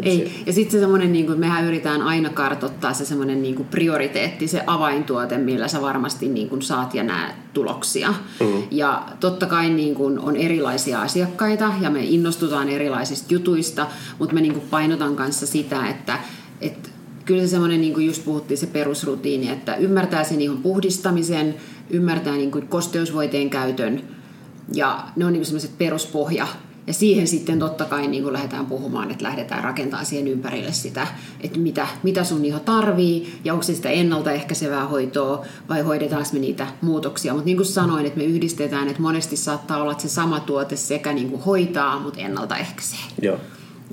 Ei. Ja sitten se semmoinen, niin mehän yritetään aina kartoittaa se semmoinen niin prioriteetti, se avaintuote, millä sä varmasti niin kuin saat ja näet tuloksia. Mm-hmm. Ja totta kai niin kuin on erilaisia asiakkaita ja me innostutaan erilaisista jutuista, mutta me niin kuin painotan kanssa sitä, että, että kyllä se semmoinen, niin kuin just puhuttiin, se perusrutiini, että ymmärtää sen ihon puhdistamisen, ymmärtää niin kuin kosteusvoiteen käytön ja ne on niin kuin semmoiset peruspohja. Ja siihen sitten totta kai niin kun lähdetään puhumaan, että lähdetään rakentamaan siihen ympärille sitä, että mitä, mitä sun iho tarvii ja onko se sitä ennaltaehkäisevää hoitoa vai hoidetaanko me niitä muutoksia. Mutta niin kuin sanoin, että me yhdistetään, että monesti saattaa olla, että se sama tuote sekä niin kun hoitaa, mutta ennaltaehkäisee. Joo.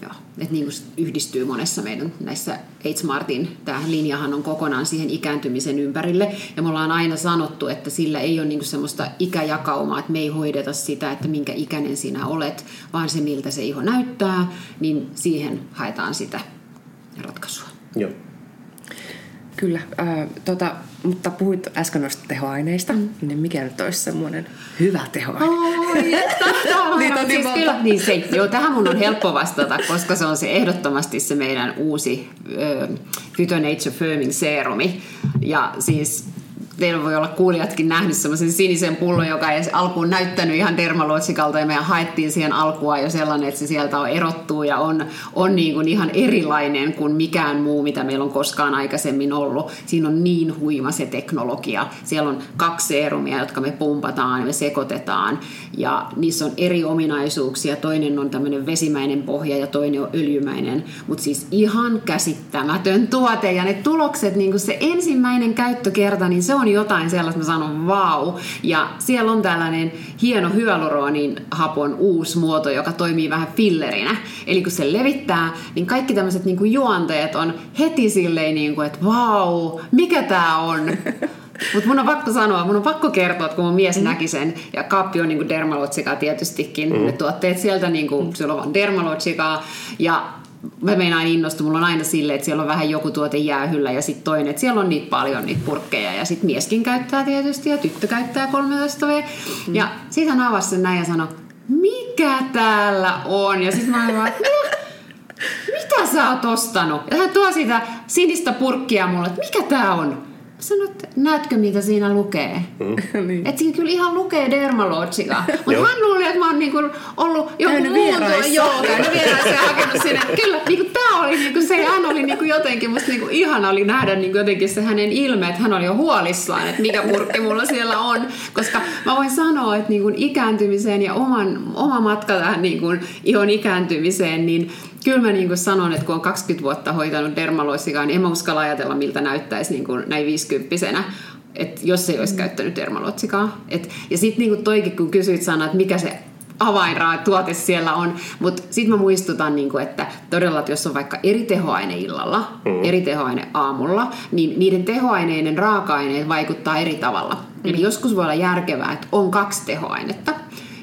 Joo. Että niin kun yhdistyy monessa meidän näissä H-Martin, tämä linjahan on kokonaan siihen ikääntymisen ympärille. Ja me ollaan aina sanottu, että sillä ei ole niin kuin semmoista ikäjakaumaa, että me ei hoideta sitä, että minkä ikäinen sinä olet, vaan se miltä se iho näyttää, niin siihen haetaan sitä ratkaisua. Joo. Kyllä, äh, tota, mutta puhuit äsken noista tehoaineista, mm. niin mikä nyt olisi semmoinen hyvä tehoaine? Oi, niitä on siis kyllä, niin se, joo, tähän mun on helppo vastata, koska se on se ehdottomasti se meidän uusi äh, Phyto-Nature Firming Serumi. Ja siis teillä voi olla kuulijatkin nähnyt semmoisen sinisen pullon, joka ei alkuun näyttänyt ihan Dermalogikalta, ja meidän haettiin siihen alkua jo sellainen, että se sieltä on erottuu ja on, on niin kuin ihan erilainen kuin mikään muu, mitä meillä on koskaan aikaisemmin ollut. Siinä on niin huima se teknologia. Siellä on kaksi seerumia, jotka me pumpataan ja me sekoitetaan, ja niissä on eri ominaisuuksia. Toinen on tämmöinen vesimäinen pohja ja toinen on öljymäinen, mutta siis ihan käsittämätön tuote, ja ne tulokset, niin kuin se ensimmäinen käyttökerta, niin se on jotain sellaista, mä sanon vau. Ja siellä on tällainen hieno hyaluronin hapon uusi muoto, joka toimii vähän fillerinä. Eli kun se levittää, niin kaikki tämmöiset niinku juonteet on heti silleen, niinku, että vau, mikä tää on? Mutta mun on pakko sanoa, mun on pakko kertoa, että kun mun mies mm. näki sen, ja kaappi on niinku Dermalogica tietystikin, mm. ne tuotteet sieltä, niinku, mm. siellä on Dermalogicaa, ja mä meinaan innostu, mulla on aina silleen, että siellä on vähän joku tuote jäähyllä ja sitten toinen, että siellä on niitä paljon niitä purkkeja ja sitten mieskin käyttää tietysti ja tyttö käyttää kolmetoista vuotta. Mm. Ja sit hän avasi sen näin ja sanoi, mikä täällä on? Ja sitten mä olin vaan, mitä sä oot ostanut? Ja hän tuo sitä sinistä purkkia mulle, että mikä tää on? Sanot, näetkö mitä siinä lukee? Mm. Niin. Että siinä kyllä ihan lukee Dermalogica. Mutta hän luuli, että mä oon niinku ollut joku muun tuon joukoon. Ja hakenut sinne. Kyllä, niinku tää oli, niinku, se hän oli niinku jotenkin, musta niinku ihana oli nähdä niinku jotenkin se hänen ilme, että hän oli jo huolissaan, että mikä purkki mulla siellä on. Koska mä voin sanoa, että niinku ikääntymiseen ja oman, oma matka tähän niinku ihon ikääntymiseen, niin Kyllä mä niin kuin sanon, että kun on kaksikymmentä vuotta hoitanut dermalogiaa, niin en mä uskalla ajatella, miltä näyttäisi niin kuin näin viisikymppisenä, että jos ei olisi mm. käyttänyt dermalogiaa. Et, ja sitten niin kuin toikin, kun kysyit Sanna, että mikä se avaintuote siellä on, mutta sitten mä muistutan, niin kuin, että todella, että jos on vaikka eri tehoaine illalla, mm. eri tehoaine aamulla, niin niiden tehoaineiden raaka-aineet vaikuttaa eri tavalla. Mm. Eli joskus voi olla järkevää, että on kaksi tehoainetta.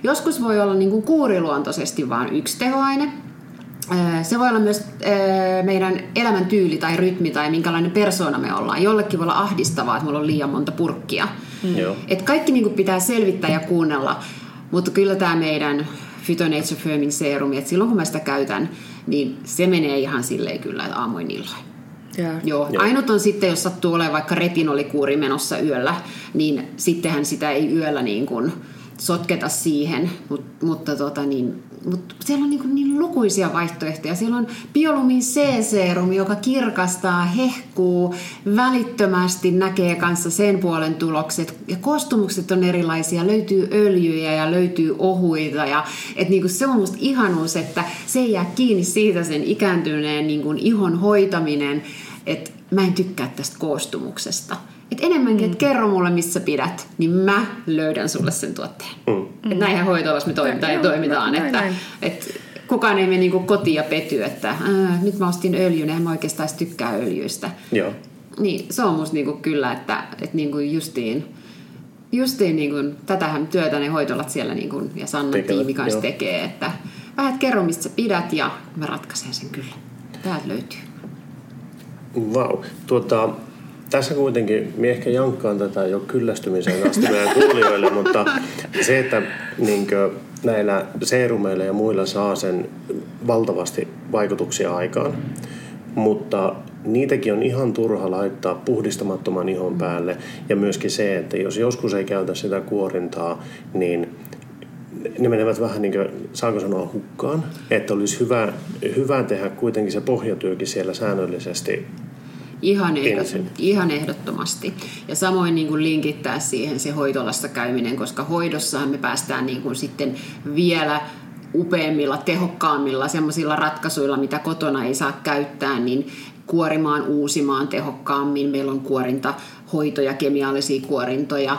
Joskus voi olla niin kuin kuuriluontoisesti vain yksi tehoaine. Se voi olla myös meidän elämäntyyli tai rytmi tai minkälainen persoona me ollaan. Jollekin voi olla ahdistavaa, että mulla on liian monta purkkia. Mm. Et kaikki niin kuin pitää selvittää ja kuunnella. Mutta kyllä tämä meidän Phyto-Nature Firming Serum, että silloin kun mä sitä käytän, niin se menee ihan silleen kyllä, että aamuin illoin. Yeah. Joo. Joo. Ainut on sitten, jos sattuu olemaan vaikka retinolikuuri menossa yöllä, niin sittenhän sitä ei yöllä niin kuin sotketa siihen, Mut, mutta tota niin, mut siellä on niin, niin lukuisia vaihtoehtoja. Siellä on Biolumin C-serum, joka kirkastaa, hehkuu, välittömästi näkee kanssa sen puolen tulokset. Ja koostumukset on erilaisia, löytyy öljyjä ja löytyy ohuita. Ja, et niin se on musta ihanuus, että se ei jää kiinni siitä sen ikääntyneen niin ihon hoitaminen. Et mä en tykkää tästä koostumuksesta. Et enemmänkin, että kerro mulle, missä pidät, niin mä löydän sulle sen tuotteen. Mm. Et näinhän hoitolassa me toimitaan ja toimitaan, näin, että näin. Et kukaan ei mene niinku kotiin ja pety, että äh, nyt mä ostin öljyn, eihän mä oikeastaan tykkää öljyistä. Joo. Niin, se on musta niinku kyllä, että et niinku justiin, justiin niinku, tätähän työtä ne hoitolat siellä niinku, ja Sannan tiimi kanssa tekee, että vähän kerro, mistä sä pidät ja mä ratkaisen sen kyllä. Täältä löytyy. Vau. Wow. Tuota... Tässä kuitenkin, minä ehkä jankkaan tätä jo kyllästymiseen asti meidän kuulijoille, mutta se, että niinkö näillä seerumeilla ja muilla saa sen valtavasti vaikutuksia aikaan, mutta niitäkin on ihan turha laittaa puhdistamattoman ihon päälle. Ja myöskin se, että jos joskus ei käytä sitä kuorintaa, niin ne menevät vähän niin kuin, saanko sanoa, hukkaan. Että olisi hyvä, hyvä tehdä kuitenkin se pohjatyökin siellä säännöllisesti. Ihan, ehdot, ihan ehdottomasti. Ja samoin niin kuin linkittää siihen se hoitolassa käyminen, koska hoidossahan me päästään niin kuin sitten vielä upeammilla, tehokkaammilla sellaisilla ratkaisuilla, mitä kotona ei saa käyttää, niin kuorimaan, uusimaan tehokkaammin. Meillä on kuorintahoitoja, kemiallisia kuorintoja.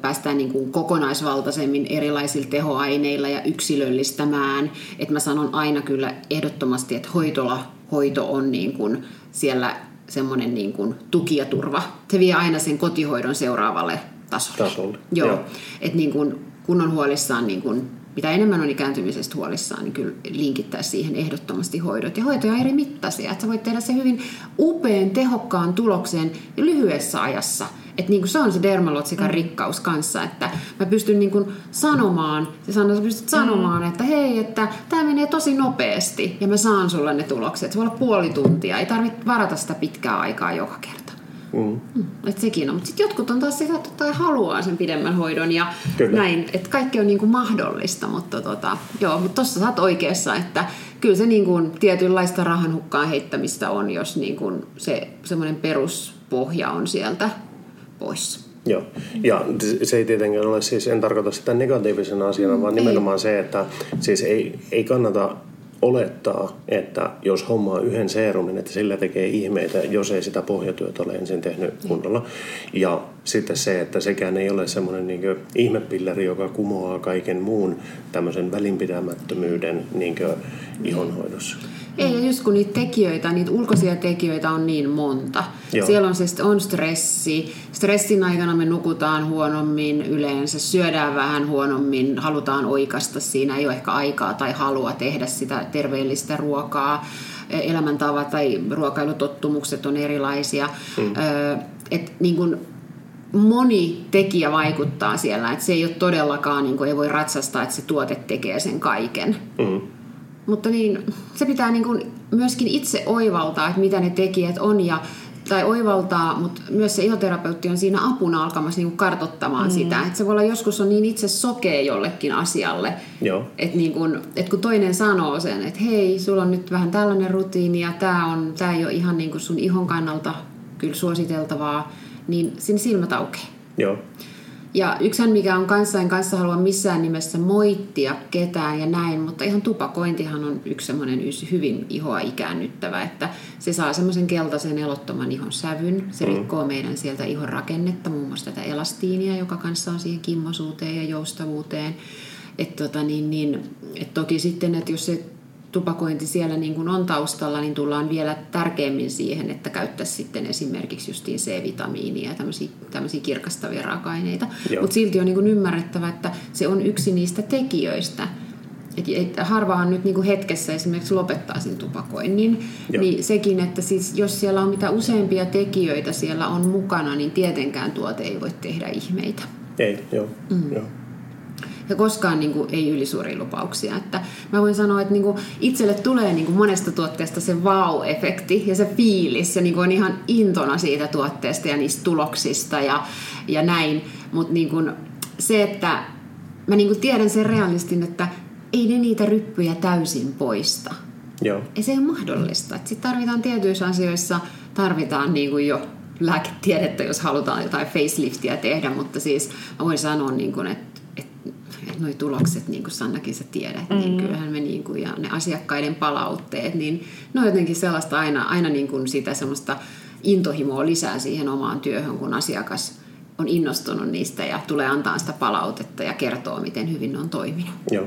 Päästään niin kuin kokonaisvaltaisemmin erilaisilla tehoaineilla ja yksilöllistämään. Et mä sanon aina kyllä ehdottomasti, että hoitolahoito on niin kuin siellä semmoinen niin kuin tuki ja turva. Se vie aina sen kotihoidon seuraavalle tasolle. tasolle. Joo. Joo. Et niin kuin, kun on huolissaan, niin kuin, mitä enemmän on ikääntymisestä huolissaan, niin kyllä linkittää siihen ehdottomasti hoidot. Ja hoitoja on eri mittaisia. Että sä voit tehdä se hyvin upean, tehokkaan tulokseen lyhyessä ajassa. Että niin kuin se on se dermalogikan mm. rikkaus kanssa, että mä pystyn niin kuin sanomaan, ja Sanna, sä pystyt sanomaan, mm. että hei, että tää menee tosi nopeasti, ja mä saan sulle ne tulokset. Se voi olla puoli tuntia, ei tarvitse varata sitä pitkää aikaa joka kerta. Mm. Että sekin on. Mutta sitten jotkut on taas sitä, että haluaa sen pidemmän hoidon, ja kyllä. Näin, että kaikki on niin kuin mahdollista, mutta tota, joo, mutta tossa sä oot oikeassa, että kyllä se niin kuin tietynlaista rahan hukkaan heittämistä on, jos niin kuin se semmoinen peruspohja on sieltä pois. Joo, ja se ei tietenkään ole, siis en tarkoita sitä negatiivisena asiana, mm, vaan nimenomaan ei. Se, että siis ei, ei kannata olettaa, että jos hommaa yhden seerumin, että sillä tekee ihmeitä, jos ei sitä pohjatyötä ole ensin tehnyt kunnolla. Ja sitten se, että sekään ei ole semmoinen niin kuin ihmepilleri, joka kumoaa kaiken muun tämmöisen välinpitämättömyyden niin kuin ihonhoidossa. Ei, ja just kun niitä tekijöitä, niitä ulkoisia tekijöitä on niin monta. Joo. Siellä on siis on stressi. Stressin aikana me nukutaan huonommin yleensä, syödään vähän huonommin, halutaan oikaista siinä, ei ole ehkä aikaa tai halua tehdä sitä terveellistä ruokaa. Elämäntavat tai ruokailutottumukset on erilaisia. Mm. Et niin kun moni tekijä vaikuttaa siellä, että se ei ole todellakaan, niin kun ei voi ratsastaa, että se tuote tekee sen kaiken. Mm. Mutta niin, se pitää niin kuin myöskin itse oivaltaa, että mitä ne tekijät on, ja, tai oivaltaa, mutta myös se ihoterapeutti on siinä apuna alkamassa niin kuin kartoittamaan mm. sitä. Että se voi olla joskus on niin itse sokea jollekin asialle, että niin kuin, että kun toinen sanoo sen, että hei, sulla on nyt vähän tällainen rutiini ja tämä on, tämä ei ole ihan niin kuin sun ihon kannalta kyllä suositeltavaa, niin sinne silmät aukeaa. Joo. Ja yksi, mikä on kanssa, en kanssa halua missään nimessä moittia ketään ja näin, mutta ihan tupakointihan on yksi semmoinen hyvin ihoa ikäännyttävä, että se saa semmoisen keltaisen elottoman ihon sävyn, se mm. rikkoo meidän sieltä ihon rakennetta, muun muassa tätä elastiinia, joka kanssa on siihen kimmosuuteen ja joustavuuteen. Et tota niin, niin, et toki sitten, että jos se tupakointi siellä niin kuin on taustalla, niin tullaan vielä tärkeämmin siihen, että käyttäisi sitten esimerkiksi justiin C-vitamiinia ja tämmöisiä, tämmöisiä kirkastavia raaka-aineita. Mutta silti on niin kuin ymmärrettävä, että se on yksi niistä tekijöistä. Et, et harvahan nyt niin kuin hetkessä esimerkiksi lopettaa sen tupakoinnin. Joo. Niin sekin, että siis jos siellä on mitä useampia tekijöitä siellä on mukana, niin tietenkään tuote ei voi tehdä ihmeitä. Ei, joo, mm. joo. Ja koskaan niin kuin, ei ylisuuria lupauksia. Että mä voin sanoa, että niin kuin, itselle tulee niin kuin, monesta tuotteesta se vau-efekti ja se fiilis. Se niin kuin, on ihan intona siitä tuotteesta ja niistä tuloksista ja, ja näin. Mutta niin se, että mä niin kuin, tiedän sen realistin, että ei ne niitä ryppyjä täysin poista. Joo. Ei se ole mahdollista. Sitten tarvitaan tietyissä asioissa tarvitaan niin kuin, jo lääketiedettä, jos halutaan jotain faceliftiä tehdä. Mutta siis mä voin sanoa, niin kuin, että noi tulokset, niin kuin Sannakin sä tiedät, mm. niin kyllähän me niin kuin, ja ne asiakkaiden palautteet, niin ne on jotenkin sellaista aina, aina niin kuin sitä semmoista intohimoa lisää siihen omaan työhön, kun asiakas on innostunut niistä ja tulee antaa sitä palautetta ja kertoo, miten hyvin ne on toiminut. Joo.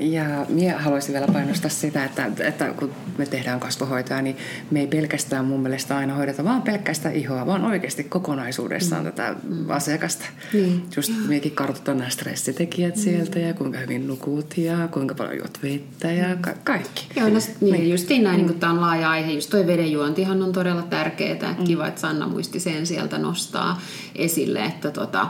Ja minä haluaisin vielä painostaa sitä, että, että kun me tehdään kasvohoitoa, niin me ei pelkästään mun mielestä aina hoideta vaan pelkästään ihoa, vaan oikeasti kokonaisuudessaan mm. tätä mm. asiakasta. Mm. Just minäkin kartoitan nämä stressitekijät mm. sieltä ja kuinka hyvin nukut ja kuinka paljon juot vettä ja ka- kaikki. Joo, no, niin, niin. Justiin näin, mm. kun tämä on laaja aihe, just toi vedenjuontihan on todella tärkeää. Mm. Kiva, että Sanna muisti sen sieltä nostaa esille, että tota...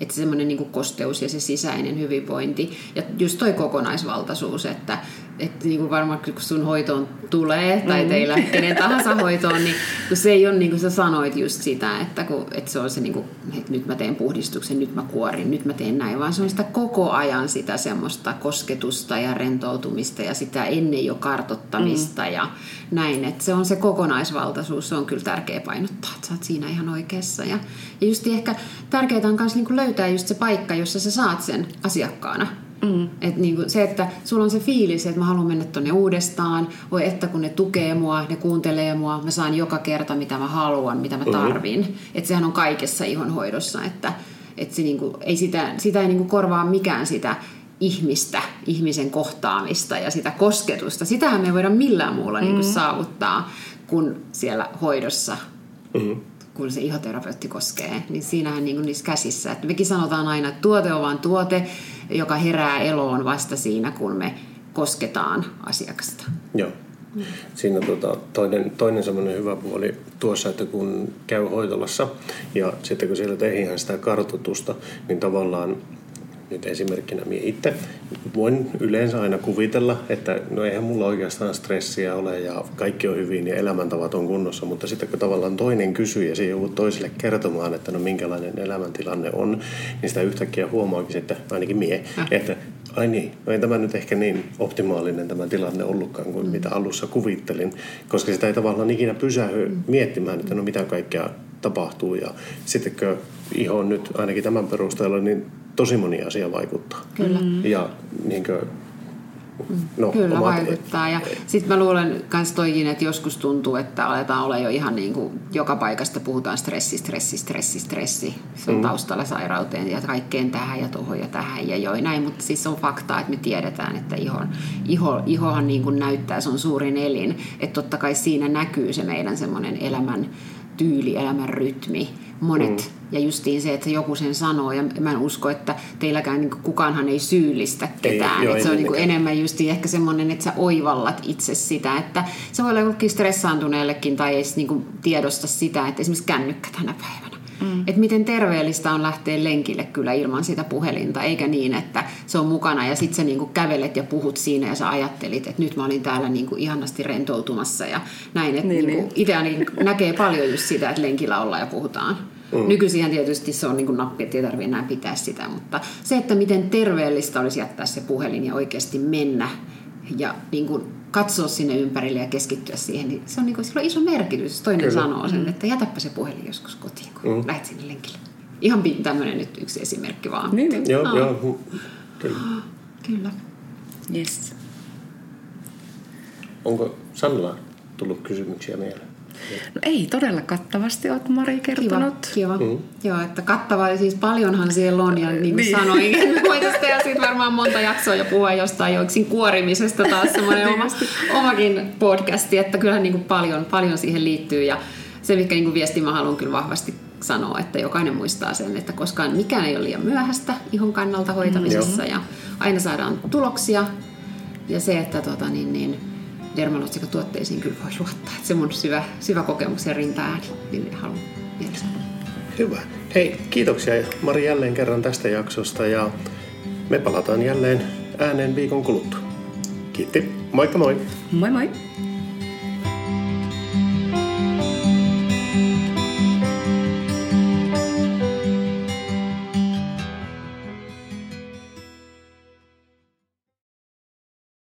Että semmoinen niin kuin kosteus ja se sisäinen hyvinvointi. Ja just toi kokonaisvaltaisuus, että, että niin kuin varmaan kun sun hoitoon tulee, tai mm. teillä kenen tahansa hoitoon, niin kun se ei ole niin kuin sä sanoit just sitä, että, kun, että se on se niin kuin, että nyt mä teen puhdistuksen, nyt mä kuorin, nyt mä teen näin, vaan se on sitä koko ajan sitä semmoista kosketusta ja rentoutumista ja sitä ennen jo kartoittamista mm. ja näin. Että se on se kokonaisvaltaisuus, se on kyllä tärkeä painottaa, että sä oot siinä ihan oikeassa. Ja, ja just ehkä tärkeää on myös niin kuin löytää just se paikka, jossa sä saat sen asiakkaana. Mm. Et niinku se, että sulla on se fiilis, että mä haluan mennä tonne uudestaan, voi että kun ne tukee mua, ne kuuntelee mua, mä saan joka kerta mitä mä haluan, mitä mä tarvin. Mm. Että sehän on kaikessa ihonhoidossa, että et se niinku, ei sitä, sitä ei niinku korvaa mikään sitä ihmistä, ihmisen kohtaamista ja sitä kosketusta. Sitähän me ei voida millään muulla mm. niinku saavuttaa kuin siellä hoidossa. Mm. Kun se ihoterapeutti koskee, niin siinähän niin kuin niissä käsissä. Että mekin sanotaan aina, että tuote on vaan tuote, joka herää eloon vasta siinä, kun me kosketaan asiakasta. Joo. Siinä tuota, toinen, toinen semmoinen hyvä puoli tuossa, että kun käy hoitolassa ja sitten kun siellä tehdään sitä kartoitusta, niin tavallaan nyt esimerkkinä minä itse voin yleensä aina kuvitella, että no eihän mulla oikeastaan stressiä ole ja kaikki on hyvin ja elämäntavat on kunnossa, mutta sitten kun tavallaan toinen kysyy ja se joudut toiselle kertomaan, että no minkälainen elämäntilanne on, niin sitä yhtäkkiä huomaakin, että ainakin mie, että ai niin, no ei tämä nyt ehkä niin optimaalinen tämä tilanne ollutkaan kuin mitä alussa kuvittelin, koska sitä ei tavallaan ikinä pysähy miettimään, että no mitä kaikkea tapahtuu ja sittenkö iho nyt ainakin tämän perusteella, niin tosi moni asia vaikuttaa. Kyllä. Ja niinkö, no, kyllä vaikuttaa. Ja sitten mä luulen kans toikin, että joskus tuntuu, että aletaan olla jo ihan niin kuin joka paikasta puhutaan stressi, stressi, stressi, stressi. Se on mm. taustalla sairauteen ja kaikkeen tähän ja tuohon ja tähän ja joo näin. Mutta siis se on faktaa, että me tiedetään, että ihon, iho, ihohan niin kuin näyttää, se on suurin elin. Että totta kai siinä näkyy se meidän semmoinen elämän tyyli, elämän rytmi. Monet. Mm. Ja justiin se, että joku sen sanoo, ja mä en usko, että teilläkään niin kukaanhan ei syyllistä ketään. Ei, joo, se on niin enemmän justiin ehkä semmoinen, että sä oivallat itse sitä, että se voi olla jokin stressaantuneellekin tai ei niin tiedosta sitä, että esimerkiksi kännykkä tänä päivänä. Mm. Että miten terveellistä on lähteä lenkille kyllä ilman sitä puhelinta, eikä niin, että se on mukana ja sit sä niin kävelet ja puhut siinä ja sä ajattelit, että nyt mä olin täällä niin ihanasti rentoutumassa ja näin. Että niin, niin niin. Itseäni näkee paljon just sitä, että lenkillä ollaan ja puhutaan. Mm. Nykyisinhän tietysti se on niin kuin nappi, että ei tarvitse enää pitää sitä, mutta se, että miten terveellistä olisi jättää se puhelin ja oikeasti mennä ja niin kuin katsoa sinne ympärille ja keskittyä siihen, niin se on niin kuin, sillä on iso merkitys. Toinen Kyllä. sanoo sen, että jätäpä se puhelin joskus kotiin, kun mm. lähdet sinne lenkille. Ihan tämmöinen nyt yksi esimerkki vaan. Niin, niin. Joo, ah. joo. Kyllä. Kyllä. Yes. Onko Sannalla tullut kysymyksiä mieleen? No ei todella kattavasti olet Mari kertonut. Kiva, kiva. Mm. Joo, että kattavaa, siis paljonhan siellä on ja niin kuin niin. sanoin, voitaisiin tehdä siitä varmaan monta jaksoa ja puhua jostain joiksin kuorimisesta taas semmoinen oma, omakin podcasti, että kyllähän niin kuin paljon, paljon siihen liittyy ja se, mikä niin kuin viesti mä haluan kyllä vahvasti sanoa, että jokainen muistaa sen, että koskaan mikään ei ole liian myöhäistä ihon kannalta hoitamisessa mm, ja aina saadaan tuloksia ja se, että tota niin, niin Dermalogica tuotteisiin kyllä voi luottaa. Se mun syvä, syvä kokemuksen rintaääni, niin haluan vielä sanoa. Hyvä. Hei, kiitoksia Mari jälleen kerran tästä jaksosta ja me palataan jälleen ääneen viikon kuluttua. Kiitti. Moikka moi. Moi moi.